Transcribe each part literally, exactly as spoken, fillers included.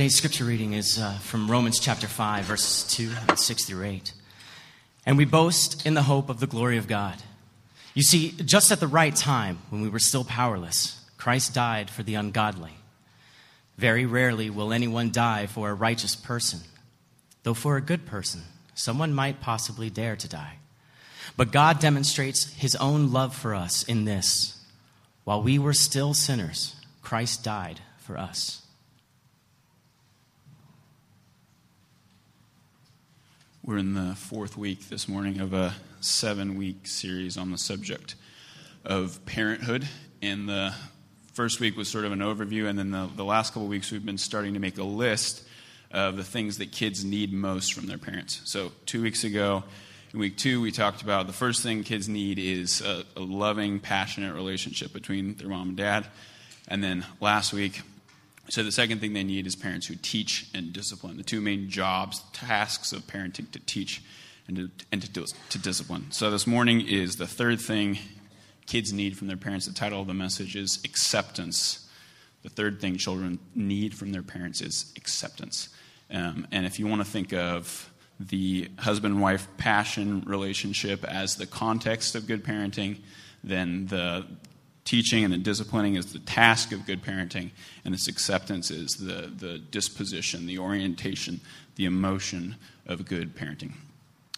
Today's scripture reading is uh, from Romans chapter five, verses two and six through eight. And we boast in the hope of the glory of God. You see, just at the right time, when we were still powerless, Christ died for the ungodly. Very rarely will anyone die for a righteous person, though for a good person, someone might possibly dare to die. But God demonstrates his own love for us in this: while we were still sinners, Christ died for us. We're in the fourth week this morning of a seven-week series on the subject of parenthood. And the first week was sort of an overview, and then the, the last couple of weeks we've been starting to make a list of the things that kids need most from their parents. So two weeks ago, in week two, we talked about the first thing kids need is a, a loving, passionate relationship between their mom and dad. And then last week, so the second thing they need is parents who teach and discipline. The two main jobs, tasks of parenting, to teach and to, and to, to discipline. So this morning is the third thing kids need from their parents. The title of the message is acceptance. The third thing children need from their parents is acceptance. Um, and if you want to think of the husband-wife passion relationship as the context of good parenting, then the teaching and the disciplining is the task of good parenting, and this acceptance is the, the disposition, the orientation, the emotion of good parenting.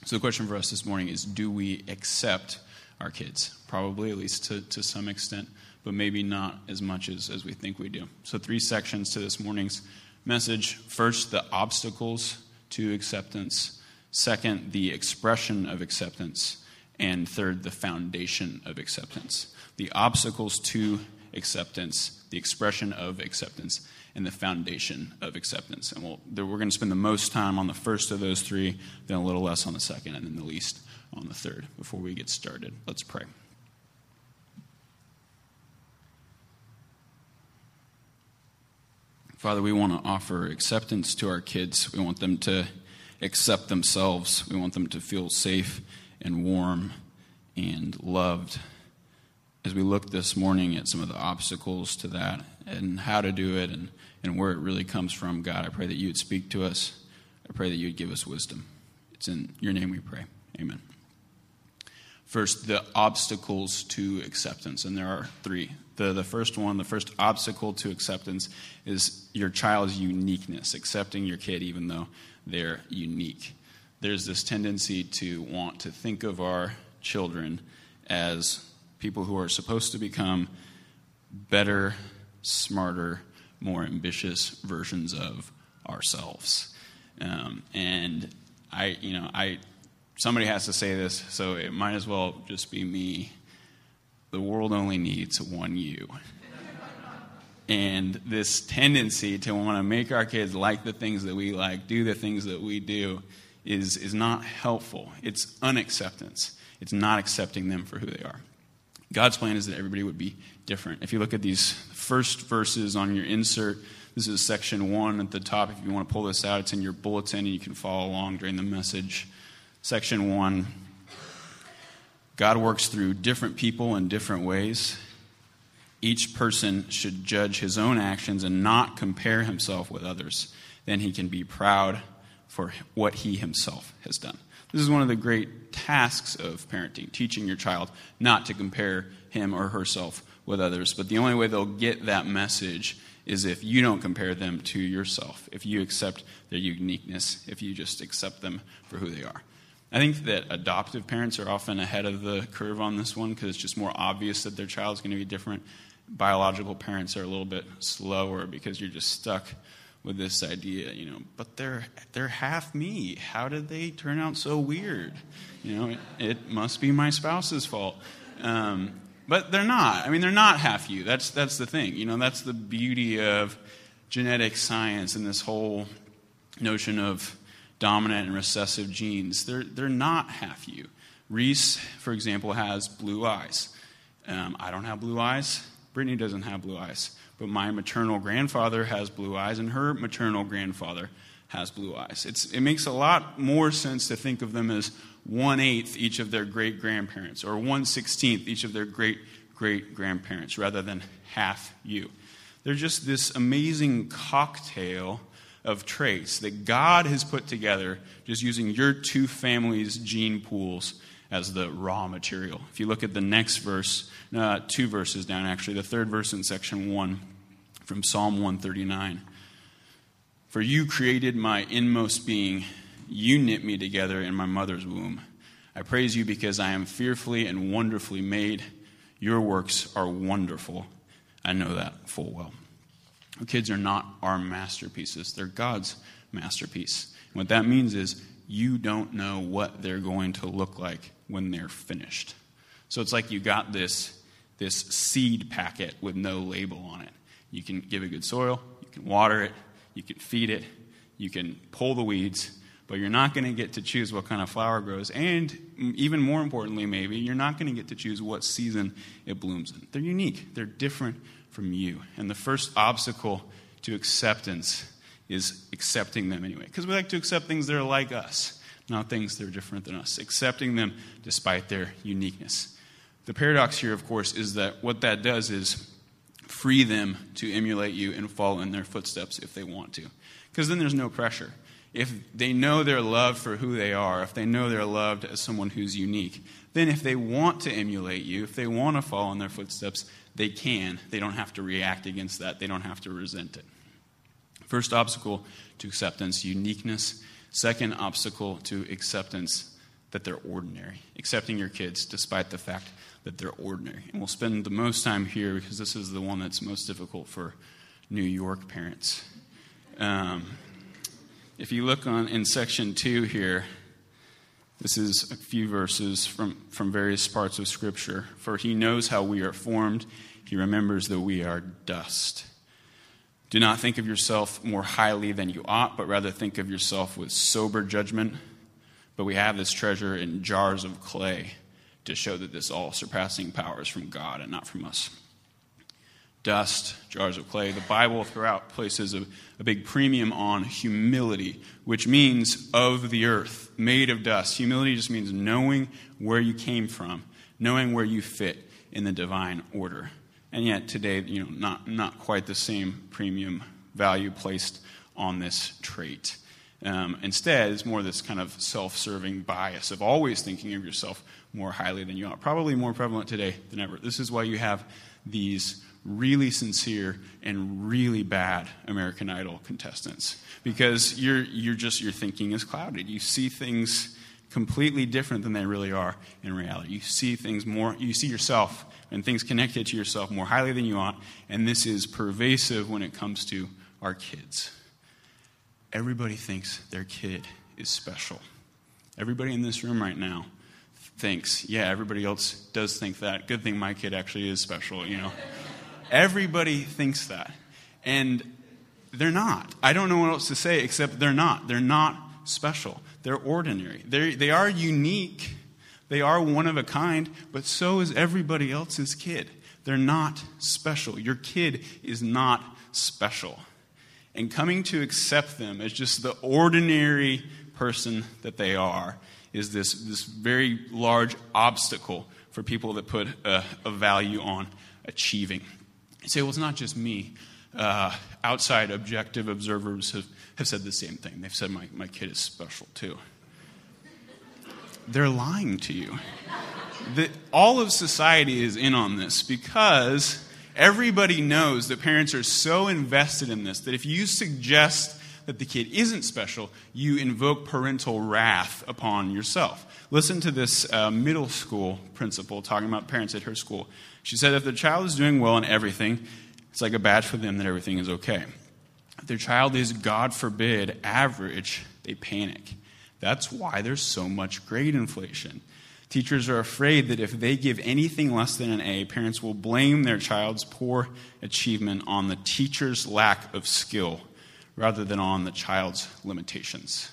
So the question for us this morning is, do we accept our kids? Probably, at least to, to some extent, but maybe not as much as, as we think we do. So three sections to this morning's message. First, the obstacles to acceptance. Second, the expression of acceptance. And third, the foundation of acceptance. The obstacles to acceptance, the expression of acceptance, and the foundation of acceptance. And we'll, we're going to spend the most time on the first of those three, then a little less on the second, and then the least on the third before we get started. Let's pray. Father, we want to offer acceptance to our kids. We want them to accept themselves. We want them to feel safe and warm and loved. As we look this morning at some of the obstacles to that and how to do it and, and where it really comes from, God, I pray that you would speak to us. I pray that you would give us wisdom. It's in your name we pray. Amen. First, the obstacles to acceptance, and there are three. The, the first one, the first obstacle to acceptance is your child's uniqueness, accepting your kid even though they're unique. There's this tendency to want to think of our children as people who are supposed to become better, smarter, more ambitious versions of ourselves. Um, and I, you know, I somebody has to say this, so it might as well just be me. The world only needs one you. And this tendency to want to make our kids like the things that we like, do the things that we do, is is not helpful. It's unacceptance. It's not accepting them for who they are. God's plan is that everybody would be different. If you look at these first verses on your insert, this is section one at the top. If you want to pull this out, it's in your bulletin, and you can follow along during the message. Section one, God works through different people in different ways. Each person should judge his own actions and not compare himself with others. Then he can be proud for what he himself has done. This is one of the great tasks of parenting, teaching your child not to compare him or herself with others. But the only way they'll get that message is if you don't compare them to yourself, if you accept their uniqueness, if you just accept them for who they are. I think that adoptive parents are often ahead of the curve on this one because it's just more obvious that their child's going to be different. Biological parents are a little bit slower because you're just stuck with this idea, you know, but they're they're half me. How did they turn out so weird? You know, it, it must be my spouse's fault. Um, but they're not. I mean, they're not half you. That's that's the thing. You know, that's the beauty of genetic science and this whole notion of dominant and recessive genes. They're they're not half you. Reese, for example, has blue eyes. Um, I don't have blue eyes. Brittany doesn't have blue eyes. But my maternal grandfather has blue eyes, and her maternal grandfather has blue eyes. It's, it makes a lot more sense to think of them as one-eighth each of their great-grandparents, or one-sixteenth each of their great-great-grandparents, rather than half you. They're just this amazing cocktail of traits that God has put together just using your two families' gene pools as the raw material. If you look at the next verse, uh, two verses down actually, the third verse in section one from Psalm one thirty-nine. For you created my inmost being, you knit me together in my mother's womb. I praise you because I am fearfully and wonderfully made. Your works are wonderful. I know that full well. Our kids are not our masterpieces. They're God's masterpiece. And what that means is you don't know what they're going to look like when they're finished. So it's like you got this, this seed packet with no label on it. You can give it good soil. You can water it. You can feed it. You can pull the weeds. But you're not going to get to choose what kind of flower grows. And even more importantly, maybe, you're not going to get to choose what season it blooms in. They're unique. They're different from you. And the first obstacle to acceptance is accepting them anyway. Because we like to accept things that are like us, not things that are different than us. Accepting them despite their uniqueness. The paradox here, of course, is that what that does is free them to emulate you and follow in their footsteps if they want to. Because then there's no pressure. If they know they're loved for who they are, if they know they're loved as someone who's unique, then if they want to emulate you, if they want to follow in their footsteps, they can. They don't have to react against that. They don't have to resent it. First obstacle to acceptance, uniqueness. Second obstacle to acceptance, that they're ordinary. Accepting your kids despite the fact that they're ordinary. And we'll spend the most time here because this is the one that's most difficult for New York parents. Um... If you look on in section two here, this is a few verses from, from various parts of Scripture. For he knows how we are formed. He remembers that we are dust. Do not think of yourself more highly than you ought, but rather think of yourself with sober judgment. But we have this treasure in jars of clay to show that this all-surpassing power is from God and not from us. Dust, jars of clay. The Bible throughout places a, a big premium on humility, which means of the earth, made of dust. Humility just means knowing where you came from, knowing where you fit in the divine order. And yet today, you know, not, not quite the same premium value placed on this trait. Um, instead, it's more this kind of self-serving bias of always thinking of yourself more highly than you ought. Probably more prevalent today than ever. This is why you have these really sincere and really bad American Idol contestants, because you're you're just your thinking is clouded. You see things completely different than they really are in reality. You see things more. You see yourself and things connected to yourself more highly than you ought. And this is pervasive when it comes to our kids. Everybody thinks their kid is special. Everybody in this room right now thinks, yeah, everybody else does think that. Good thing my kid actually is special, you know. Everybody thinks that. And they're not. I don't know what else to say except they're not. They're not special. They're ordinary. They're, they are unique. They are one of a kind. But so is everybody else's kid. They're not special. Your kid is not special. And coming to accept them as just the ordinary person that they are is this, this very large obstacle for people that put a, a value on achieving. You say, well, it's not just me. Uh, outside objective observers have, have said the same thing. They've said, my, my kid is special too. They're lying to you. The, all of society is in on this because everybody knows that parents are so invested in this that if you suggest that the kid isn't special, you invoke parental wrath upon yourself. Listen to this uh, middle school principal talking about parents at her school. She said if their child is doing well in everything, it's like a badge for them that everything is okay. If their child is, God forbid, average, they panic. That's why there's so much grade inflation. Teachers are afraid that if they give anything less than an A, parents will blame their child's poor achievement on the teacher's lack of skill rather than on the child's limitations.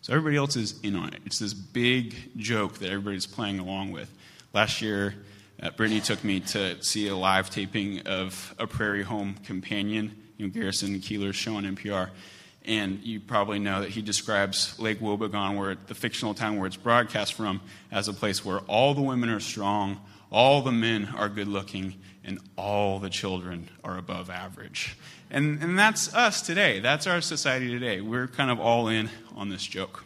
So everybody else is in on it. It's this big joke that everybody's playing along with. Last year, Uh, Brittany took me to see a live taping of A Prairie Home Companion, you know, Garrison Keillor's show on N P R. And you probably know that he describes Lake Wobegon, where the fictional town where it's broadcast from, as a place where all the women are strong, all the men are good-looking, and all the children are above average. And, and that's us today. That's our society today. We're kind of all in on this joke.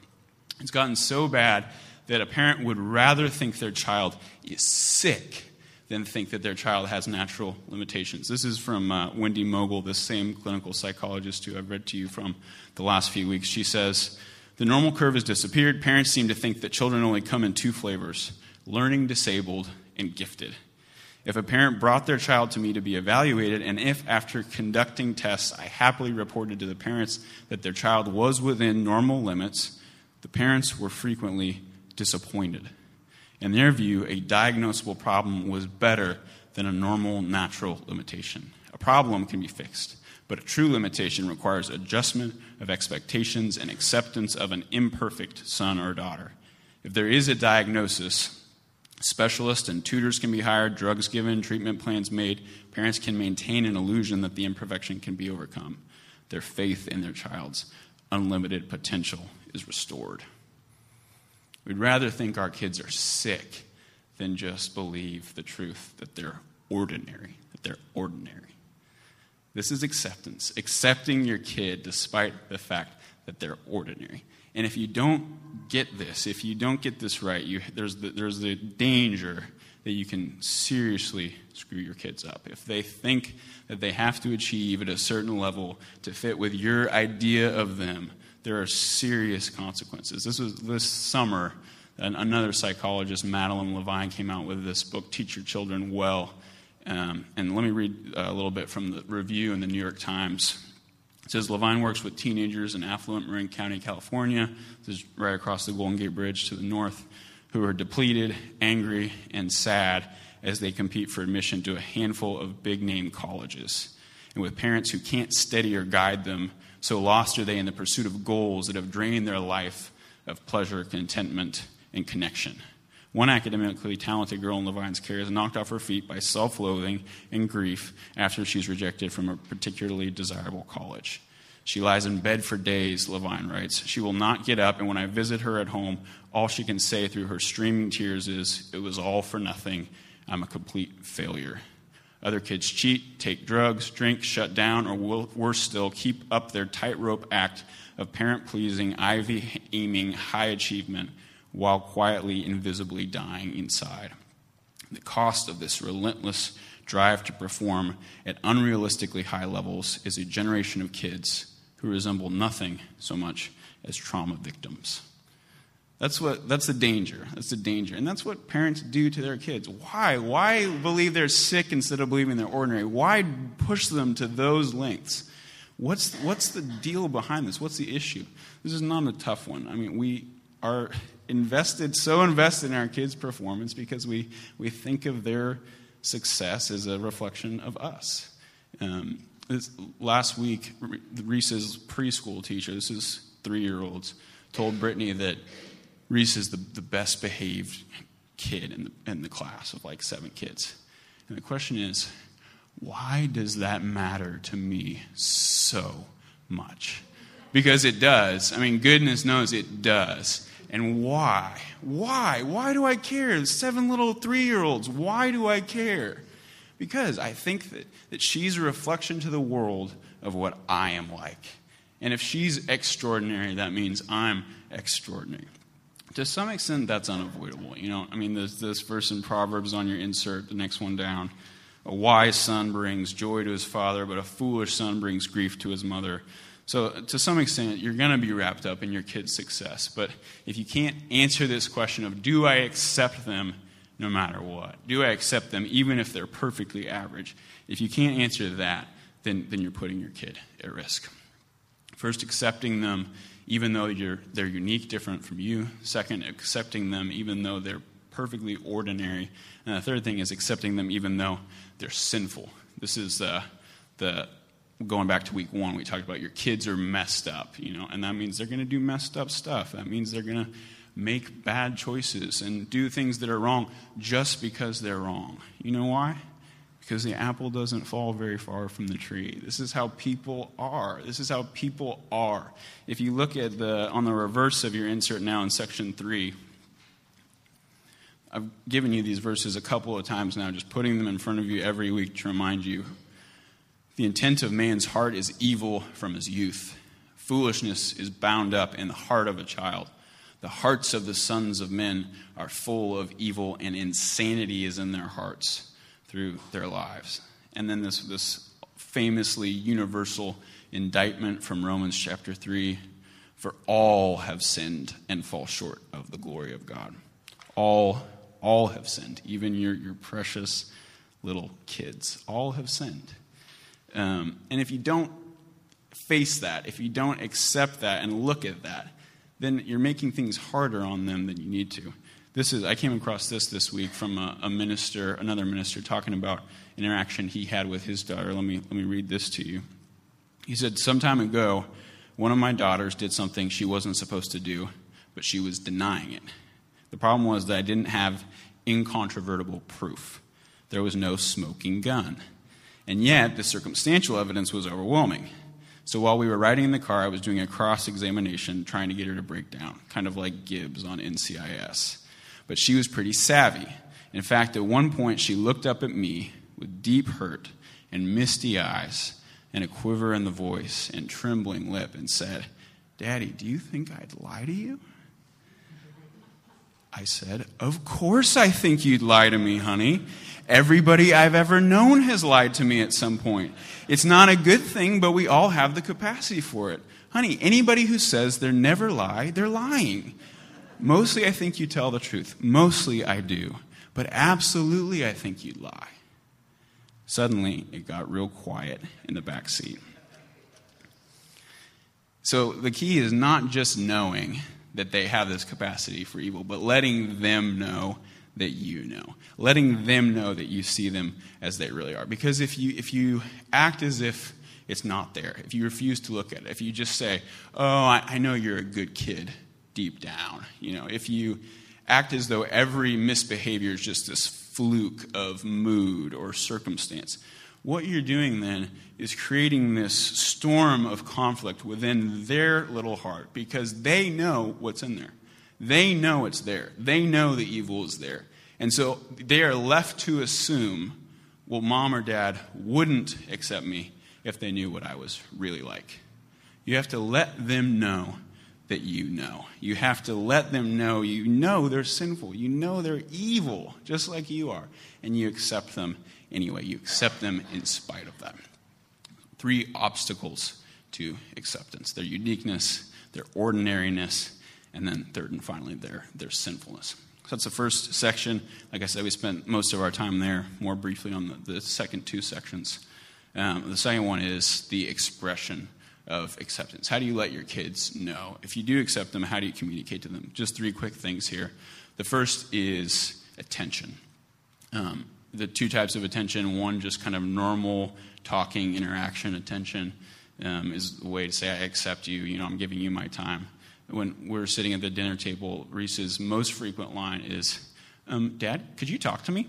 It's gotten so bad that a parent would rather think their child is sick than think that their child has natural limitations. This is from uh, Wendy Mogul, the same clinical psychologist who I've read to you from the last few weeks. She says, the normal curve has disappeared. Parents seem to think that children only come in two flavors, learning disabled and gifted. If a parent brought their child to me to be evaluated, and if after conducting tests I happily reported to the parents that their child was within normal limits, the parents were frequently disappointed. In their view, a diagnosable problem was better than a normal, natural limitation. A problem can be fixed, but a true limitation requires adjustment of expectations and acceptance of an imperfect son or daughter. If there is a diagnosis, specialists and tutors can be hired, drugs given, treatment plans made. Parents can maintain an illusion that the imperfection can be overcome. Their faith in their child's unlimited potential is restored. We'd rather think our kids are sick than just believe the truth that they're ordinary, that they're ordinary. This is acceptance, accepting your kid despite the fact that they're ordinary. And if you don't get this, if you don't get this right, you, there's the, there's the danger that you can seriously screw your kids up. If they think that they have to achieve at a certain level to fit with your idea of them, there are serious consequences. This was this summer, another psychologist, Madeline Levine, came out with this book, Teach Your Children Well. Um, and let me read a little bit from the review in the New York Times. It says, Levine works with teenagers in affluent Marin County, California, this is right across the Golden Gate Bridge to the north, who are depleted, angry, and sad as they compete for admission to a handful of big-name colleges. And with parents who can't steady or guide them, so lost are they in the pursuit of goals that have drained their life of pleasure, contentment, and connection. One academically talented girl in Levine's care is knocked off her feet by self-loathing and grief after she's rejected from a particularly desirable college. She lies in bed for days, Levine writes. She will not get up, and when I visit her at home, all she can say through her streaming tears is, it was all for nothing. I'm a complete failure. Other kids cheat, take drugs, drink, shut down, or worse still, keep up their tightrope act of parent-pleasing, ivy-aiming, high achievement while quietly, invisibly dying inside. The cost of this relentless drive to perform at unrealistically high levels is a generation of kids who resemble nothing so much as trauma victims. That's what. That's the danger. That's the danger. And that's what parents do to their kids. Why? Why believe they're sick instead of believing they're ordinary? Why push them to those lengths? What's what's the deal behind this? What's the issue? This is not a tough one. I mean, we are invested, so invested in our kids' performance because we, we think of their success as a reflection of us. Um, this, last week, Reese's preschool teacher, this is three-year-olds, told Brittany that Reese is the, the best behaved kid in the, in the class of like seven kids. And the question is, why does that matter to me so much? Because it does. I mean, goodness knows it does. And why? Why? Why do I care? Seven little three-year-olds, why do I care? Because I think that, that she's a reflection to the world of what I am like. And if she's extraordinary, that means I'm extraordinary. To some extent, that's unavoidable. You know, I mean, there's this verse in Proverbs on your insert, the next one down. A wise son brings joy to his father, but a foolish son brings grief to his mother. So to some extent, you're going to be wrapped up in your kid's success. But if you can't answer this question of, do I accept them no matter what? Do I accept them even if they're perfectly average? If you can't answer that, then, then you're putting your kid at risk. First, accepting them even though you're, they're unique, different from you. Second, accepting them even though they're perfectly ordinary. And the third thing is accepting them even though they're sinful. This is uh, the going back to week one, we talked about your kids are messed up, you know, and that means they're going to do messed up stuff. That means they're going to make bad choices and do things that are wrong just because they're wrong. You know why? Because the apple doesn't fall very far from the tree. This is how people are. This is how people are. If you look at the on the reverse of your insert now in section three, I've given you these verses a couple of times now, just putting them in front of you every week to remind you. The intent of man's heart is evil from his youth. Foolishness is bound up in the heart of a child. The hearts of the sons of men are full of evil, and insanity is in their hearts through their lives. And then this, this famously universal indictment from Romans chapter three, for all have sinned and fall short of the glory of God. All, all have sinned, even your, your precious little kids. All have sinned. Um, and if you don't face that, if you don't accept that and look at that, then you're making things harder on them than you need to. This is I came across this this week from a, a minister, another minister, talking about an interaction he had with his daughter. Let me let me read this to you. He said, "Some time ago, one of my daughters did something she wasn't supposed to do, but she was denying it. The problem was that I didn't have incontrovertible proof. There was no smoking gun. And yet, the circumstantial evidence was overwhelming. So while we were riding in the car, I was doing a cross-examination trying to get her to break down, kind of like Gibbs on N C I S. But she was pretty savvy. In fact, at one point, she looked up at me with deep hurt and misty eyes and a quiver in the voice and trembling lip and said, 'Daddy, do you think I'd lie to you?' I said, 'Of course I think you'd lie to me, honey. Everybody I've ever known has lied to me at some point. It's not a good thing, but we all have the capacity for it. Honey, anybody who says they're never lie, they're lying. Mostly I think you tell the truth. Mostly I do. But absolutely I think you'd lie.' Suddenly, it got real quiet in the back seat." So the key is not just knowing that they have this capacity for evil, but letting them know that you know. Letting them know that you see them as they really are. Because if you if you act as if it's not there, if you refuse to look at it, if you just say, "Oh, I, I know you're a good kid deep down," you know, if you act as though every misbehavior is just this fluke of mood or circumstance, what you're doing then is creating this storm of conflict within their little heart, because they know what's in there. They know it's there. They know the evil is there. And so they are left to assume, well, mom or dad wouldn't accept me if they knew what I was really like. You have to let them know that you know. You have to let them know you know they're sinful. You know they're evil, just like you are. And you accept them anyway. You accept them in spite of that. Three obstacles to acceptance: their uniqueness, their ordinariness, and then third and finally, their, their sinfulness. So that's the first section. Like I said, we spent most of our time there, more briefly on the, the second two sections. Um, the second one is the expression of acceptance. How do you let your kids know? If you do accept them, how do you communicate to them? Just three quick things here. The first is attention. Um, the two types of attention, one just kind of normal talking interaction attention um, is a way to say, I accept you, you know, I'm giving you my time. When we're sitting at the dinner table, Reese's most frequent line is, um, "Dad, could you talk to me?"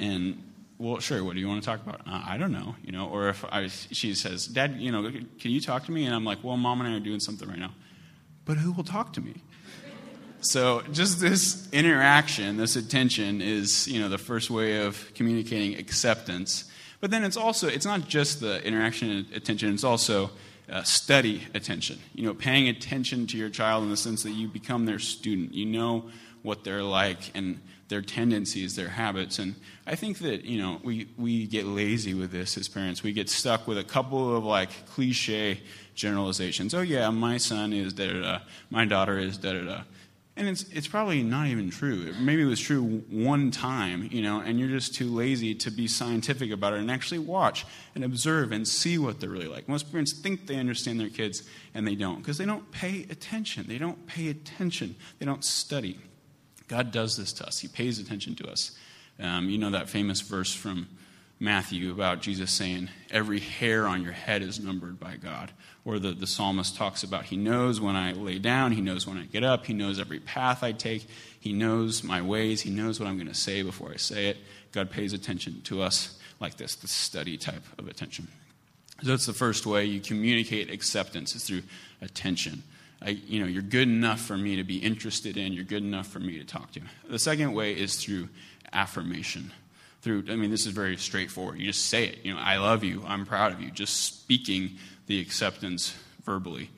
And, "Well, sure, what do you want to talk about?" Uh, "I don't know," you know, or if I, she says, "Dad, you know, can you talk to me?" And I'm like, "Well, Mom and I are doing something right now." "But who will talk to me?" So just this interaction, this attention is, you know, the first way of communicating acceptance. But then it's also, it's not just the interaction and attention, it's also Uh, study attention, you know, paying attention to your child in the sense that you become their student. You know what they're like and their tendencies, their habits. And I think that, you know, we, we get lazy with this as parents. We get stuck with a couple of, like, cliche generalizations. "Oh, yeah, my son is da-da-da, my daughter is da-da-da." And it's it's probably not even true. Maybe it was true one time, you know, and you're just too lazy to be scientific about it and actually watch and observe and see what they're really like. Most parents think they understand their kids, and they don't, because they don't pay attention. They don't pay attention. They don't study. God does this to us. He pays attention to us. Um, you know that famous verse from Matthew about Jesus saying, "Every hair on your head is numbered by God." Or the, the psalmist talks about, "He knows when I lay down, he knows when I get up, he knows every path I take, he knows my ways, he knows what I'm going to say before I say it." God pays attention to us like this, the study type of attention. So that's the first way you communicate acceptance, is through attention. I, you know, you're good enough for me to be interested in. You're good enough for me to talk to. The second way is through affirmation. Through, I mean, this is very straightforward. You just say it. You know, I love you. I'm proud of you. Just speaking the acceptance verbally.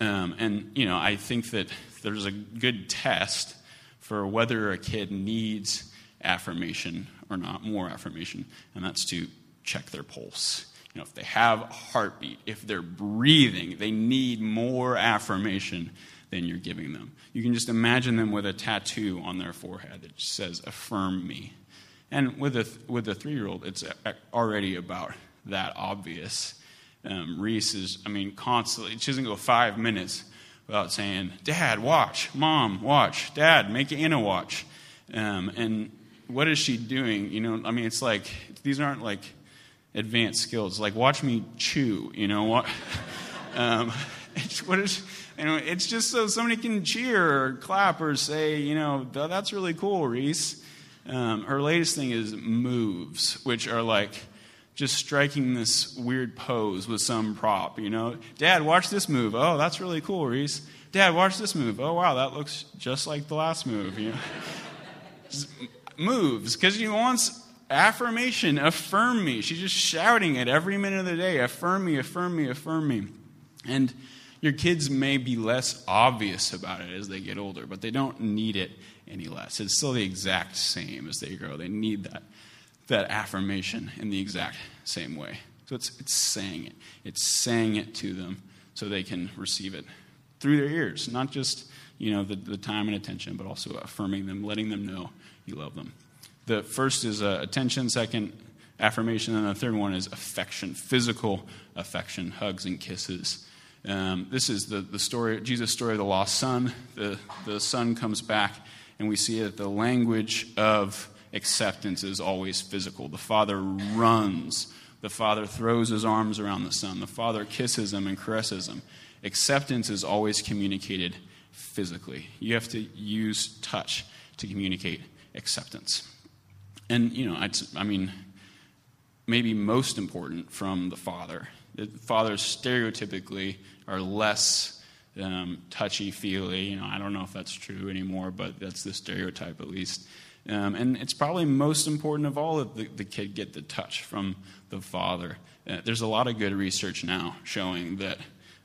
Um, and, you know, I think that there's a good test for whether a kid needs affirmation or not, more affirmation, and that's to check their pulse. You know, if they have a heartbeat, if they're breathing, they need more affirmation than you're giving them. You can just imagine them with a tattoo on their forehead that says, affirm me. And with a, with a three-year-old, it's already about that obvious. Um, Reese is, I mean, constantly, she doesn't go five minutes without saying, Dad, watch. Mom, watch. Dad, make Anna watch. Um, and what is she doing? You know, I mean, it's like, these aren't like advanced skills. Like, watch me chew, you know. What, um, it's, what is, you know, it's just so somebody can cheer or clap or say, you know, that's really cool, Reese. Um, her latest thing is moves, which are like just striking this weird pose with some prop, you know. Dad, watch this move. Oh, that's really cool, Reese. Dad, watch this move. Oh, wow, that looks just like the last move, you know. Just moves, because she wants affirmation, affirm me. She's just shouting it every minute of the day, affirm me, affirm me, affirm me. And your kids may be less obvious about it as they get older, but they don't need it any less. It's still the exact same as they grow. They need that that affirmation in the exact same way. So it's it's saying it. It's saying it to them so they can receive it through their ears, not just, you know, the, the time and attention, but also affirming them, letting them know you love them. The first is uh, attention, second, affirmation, and the third one is affection, physical affection, hugs and kisses. Um, this is the, the story, Jesus' story of the lost son. The, the son comes back, and we see that the language of acceptance is always physical. The father runs. The father throws his arms around the son. The father kisses him and caresses him. Acceptance is always communicated physically. You have to use touch to communicate acceptance. And, you know, I mean, maybe most important from the father. The fathers stereotypically are less um, touchy-feely. You know, I don't know if that's true anymore, but that's the stereotype at least. Um, and it's probably most important of all that the, the kid get the touch from the father. Uh, there's a lot of good research now showing that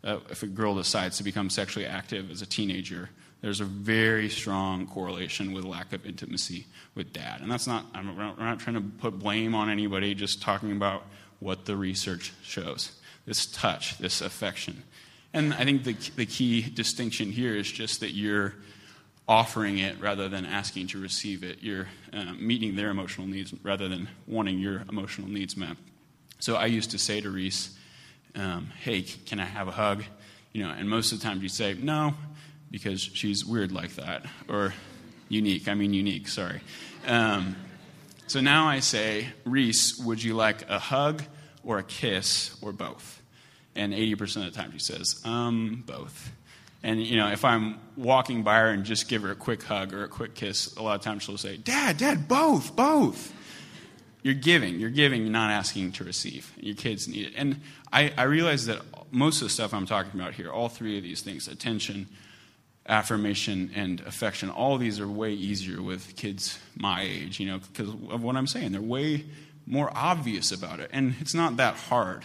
uh, if a girl decides to become sexually active as a teenager, there's a very strong correlation with lack of intimacy with dad. And that's not, I'm, we're not trying to put blame on anybody, just talking about what the research shows. This touch, this affection. And I think the, the key distinction here is just that you're offering it rather than asking to receive it. You're uh, meeting their emotional needs rather than wanting your emotional needs met. So I used to say to Reese, um, hey, can I have a hug? You know, and most of the time you'd say, no, because she's weird like that, or unique. I mean unique, sorry. Um, so now I say, Reese, would you like a hug or a kiss or both? And eighty percent of the time she says, um, both. And, you know, if I'm walking by her and just give her a quick hug or a quick kiss, a lot of times she'll say, Dad, Dad, both, both. You're giving, you're giving, you're not asking to receive. Your kids need it. And I, I realize that most of the stuff I'm talking about here, all three of these things, attention, affirmation, and affection, all of these are way easier with kids my age, you know, because of what I'm saying. They're way more obvious about it, and it's not that hard.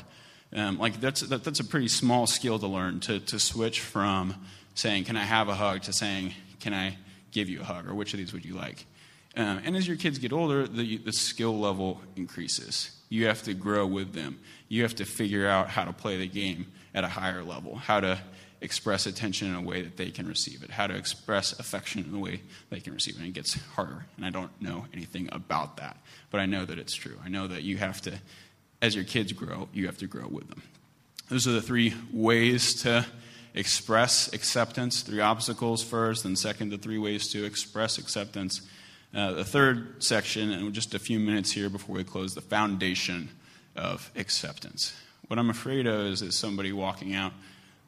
Um, like, that's that, that's a pretty small skill to learn, to, to switch from saying, can I have a hug, to saying, can I give you a hug, or which of these would you like? Um, and as your kids get older, the, the skill level increases. You have to grow with them. You have to figure out how to play the game at a higher level, how to express attention in a way that they can receive it, how to express affection in a way they can receive it. And it gets harder, and I don't know anything about that, but I know that it's true. I know that you have to, as your kids grow, you have to grow with them. Those are the three ways to express acceptance, three obstacles first, and second, the three ways to express acceptance. Uh, the third section, and just a few minutes here before we close, the foundation of acceptance. What I'm afraid of is, is somebody walking out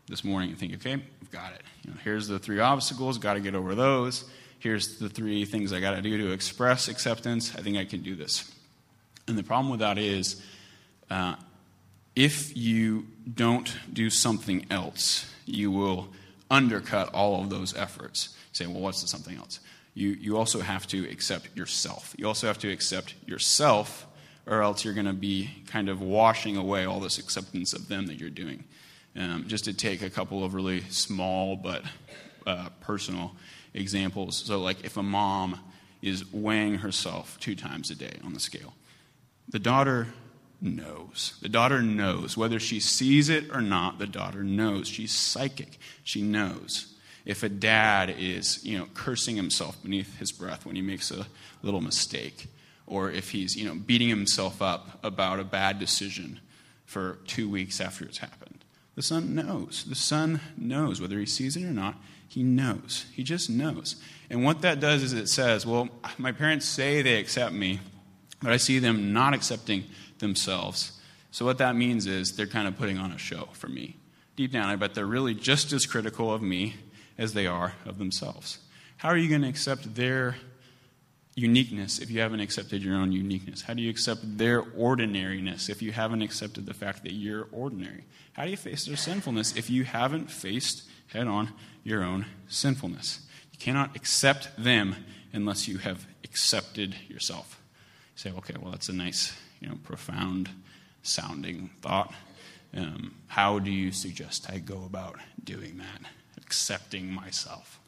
this morning and think, okay, I've got it. You know, here's the three obstacles, got to get over those. Here's the three things I got to do to express acceptance. I think I can do this. And the problem with that is, uh, if you don't do something else, you will undercut all of those efforts. Saying, well, what's the something else? You, you also have to accept yourself. You also have to accept yourself, or else you're going to be kind of washing away all this acceptance of them that you're doing. Um, just to take a couple of really small but uh, personal examples. So, like, if a mom is weighing herself two times a day on the scale, the daughter knows. The daughter knows. Whether she sees it or not, the daughter knows. She's psychic. She knows. If a dad is, you know, cursing himself beneath his breath when he makes a little mistake, or if he's, you know, beating himself up about a bad decision for two weeks after it's happened, the son knows. The son knows. Whether he sees it or not, he knows. He just knows. And what that does is it says, well, my parents say they accept me, but I see them not accepting themselves. So what that means is they're kind of putting on a show for me. Deep down, I bet they're really just as critical of me as they are of themselves. How are you going to accept their uniqueness if you haven't accepted your own uniqueness? How do you accept their ordinariness if you haven't accepted the fact that you're ordinary? How do you face their sinfulness if you haven't faced head-on your own sinfulness? You cannot accept them unless you have accepted yourself. You say, okay, well, that's a nice, you know, profound-sounding thought. Um, how do you suggest I go about doing that? Accepting myself.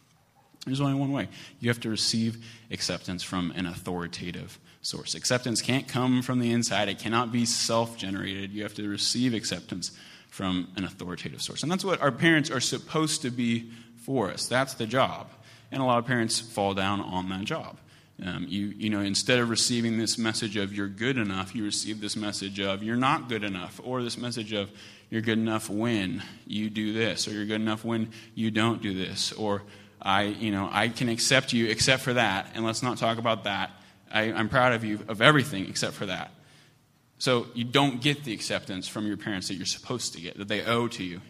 There's only one way. You have to receive acceptance from an authoritative source. Acceptance can't come from the inside. It cannot be self-generated. You have to receive acceptance from an authoritative source. And that's what our parents are supposed to be for us. That's the job. And a lot of parents fall down on that job. Um, you, you know, instead of receiving this message of you're good enough, you receive this message of you're not good enough, or this message of you're good enough when you do this, or you're good enough when you don't do this, or I, you know, I can accept you except for that, and let's not talk about that. I, I'm proud of you of everything except for that. So you don't get the acceptance from your parents that you're supposed to get, that they owe to you.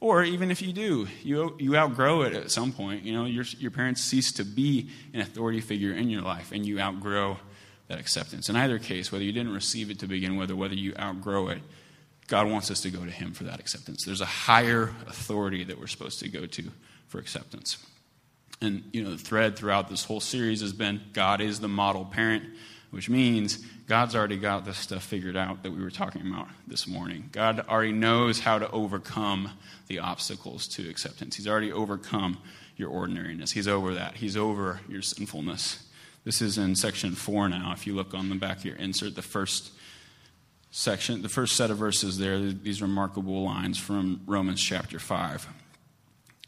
Or even if you do, you you outgrow it at some point. You know, your your parents cease to be an authority figure in your life, and you outgrow that acceptance. In either case, whether you didn't receive it to begin with or whether you outgrow it, God wants us to go to Him for that acceptance. There's a higher authority that we're supposed to go to for acceptance. And, you know, the thread throughout this whole series has been God is the model parent, which means God's already got this stuff figured out that we were talking about this morning. God already knows how to overcome the obstacles to acceptance. He's already overcome your ordinariness. He's over that. He's over your sinfulness. This is in section four now. If you look on the back of your insert, the first section, the first set of verses there, these remarkable lines from Romans chapter five.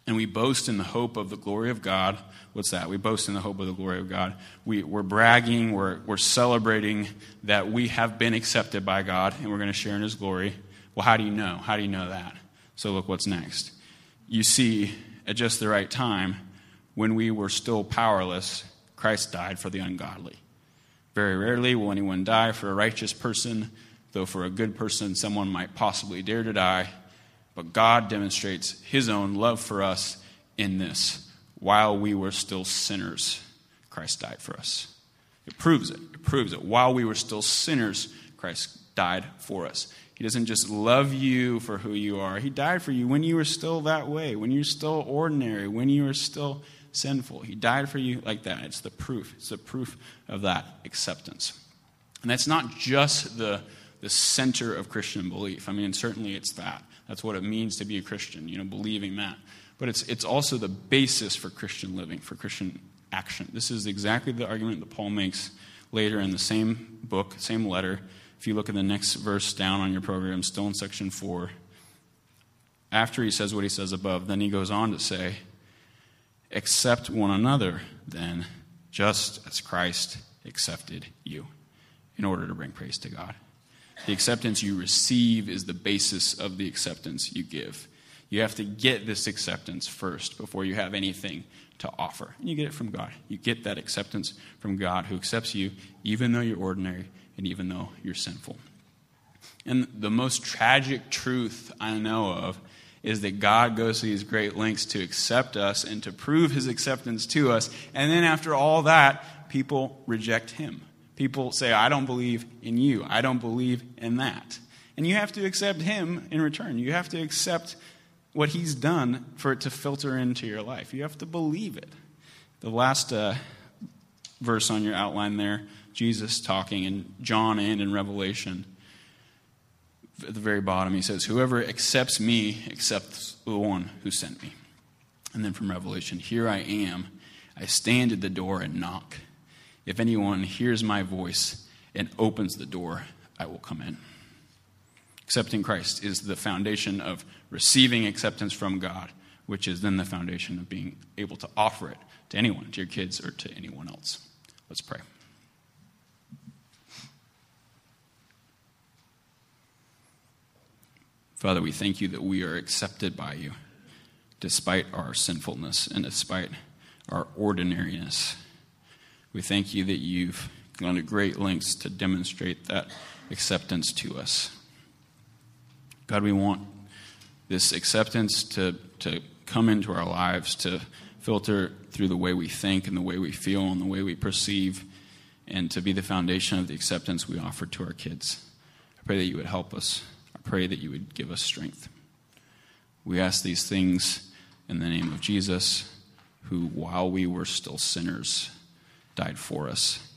And we boast in the hope of the glory of God. What's that? We boast in the hope of the glory of God. We, we're bragging, we're, we're celebrating that we have been accepted by God, and we're going to share in His glory. Well, how do you know? How do you know that? So look what's next. You see, at just the right time, when we were still powerless, Christ died for the ungodly. Very rarely will anyone die for a righteous person, though for a good person someone might possibly dare to die. But God demonstrates His own love for us in this. While we were still sinners, Christ died for us. It proves it. It proves it. While we were still sinners, Christ died for us. He doesn't just love you for who you are. He died for you when you were still that way, when you were still ordinary, when you were still sinful. He died for you like that. It's the proof. It's the proof of that acceptance. And that's not just the, the center of Christian belief. I mean, certainly it's that. That's what it means to be a Christian, you know, believing that. But it's it's also the basis for Christian living, for Christian action. This is exactly the argument that Paul makes later in the same book, same letter. If you look at the next verse down on your program, still in section four, after he says what he says above, then he goes on to say, accept one another, then, just as Christ accepted you, in order to bring praise to God. The acceptance you receive is the basis of the acceptance you give. You have to get this acceptance first before you have anything to offer. And you get it from God. You get that acceptance from God who accepts you even though you're ordinary and even though you're sinful. And the most tragic truth I know of is that God goes to these great lengths to accept us and to prove His acceptance to us. And then after all that, people reject Him. People say, I don't believe in you. I don't believe in that. And you have to accept Him in return. You have to accept what he's done for it to filter into your life. You have to believe it. The last uh, verse on your outline there, Jesus talking in John and in Revelation, at the very bottom, he says, "Whoever accepts me accepts the one who sent me." And then from Revelation, "Here I am. I stand at the door and knock. If anyone hears my voice and opens the door, I will come in." Accepting Christ is the foundation of receiving acceptance from God, which is then the foundation of being able to offer it to anyone, to your kids or to anyone else. Let's pray. Father, we thank you that we are accepted by you despite our sinfulness and despite our ordinariness. We thank you that you've gone to great lengths to demonstrate that acceptance to us. God, we want this acceptance to, to come into our lives, to filter through the way we think and the way we feel and the way we perceive, and to be the foundation of the acceptance we offer to our kids. I pray that you would help us. Pray that you would give us strength. We ask these things in the name of Jesus, who, while we were still sinners, died for us.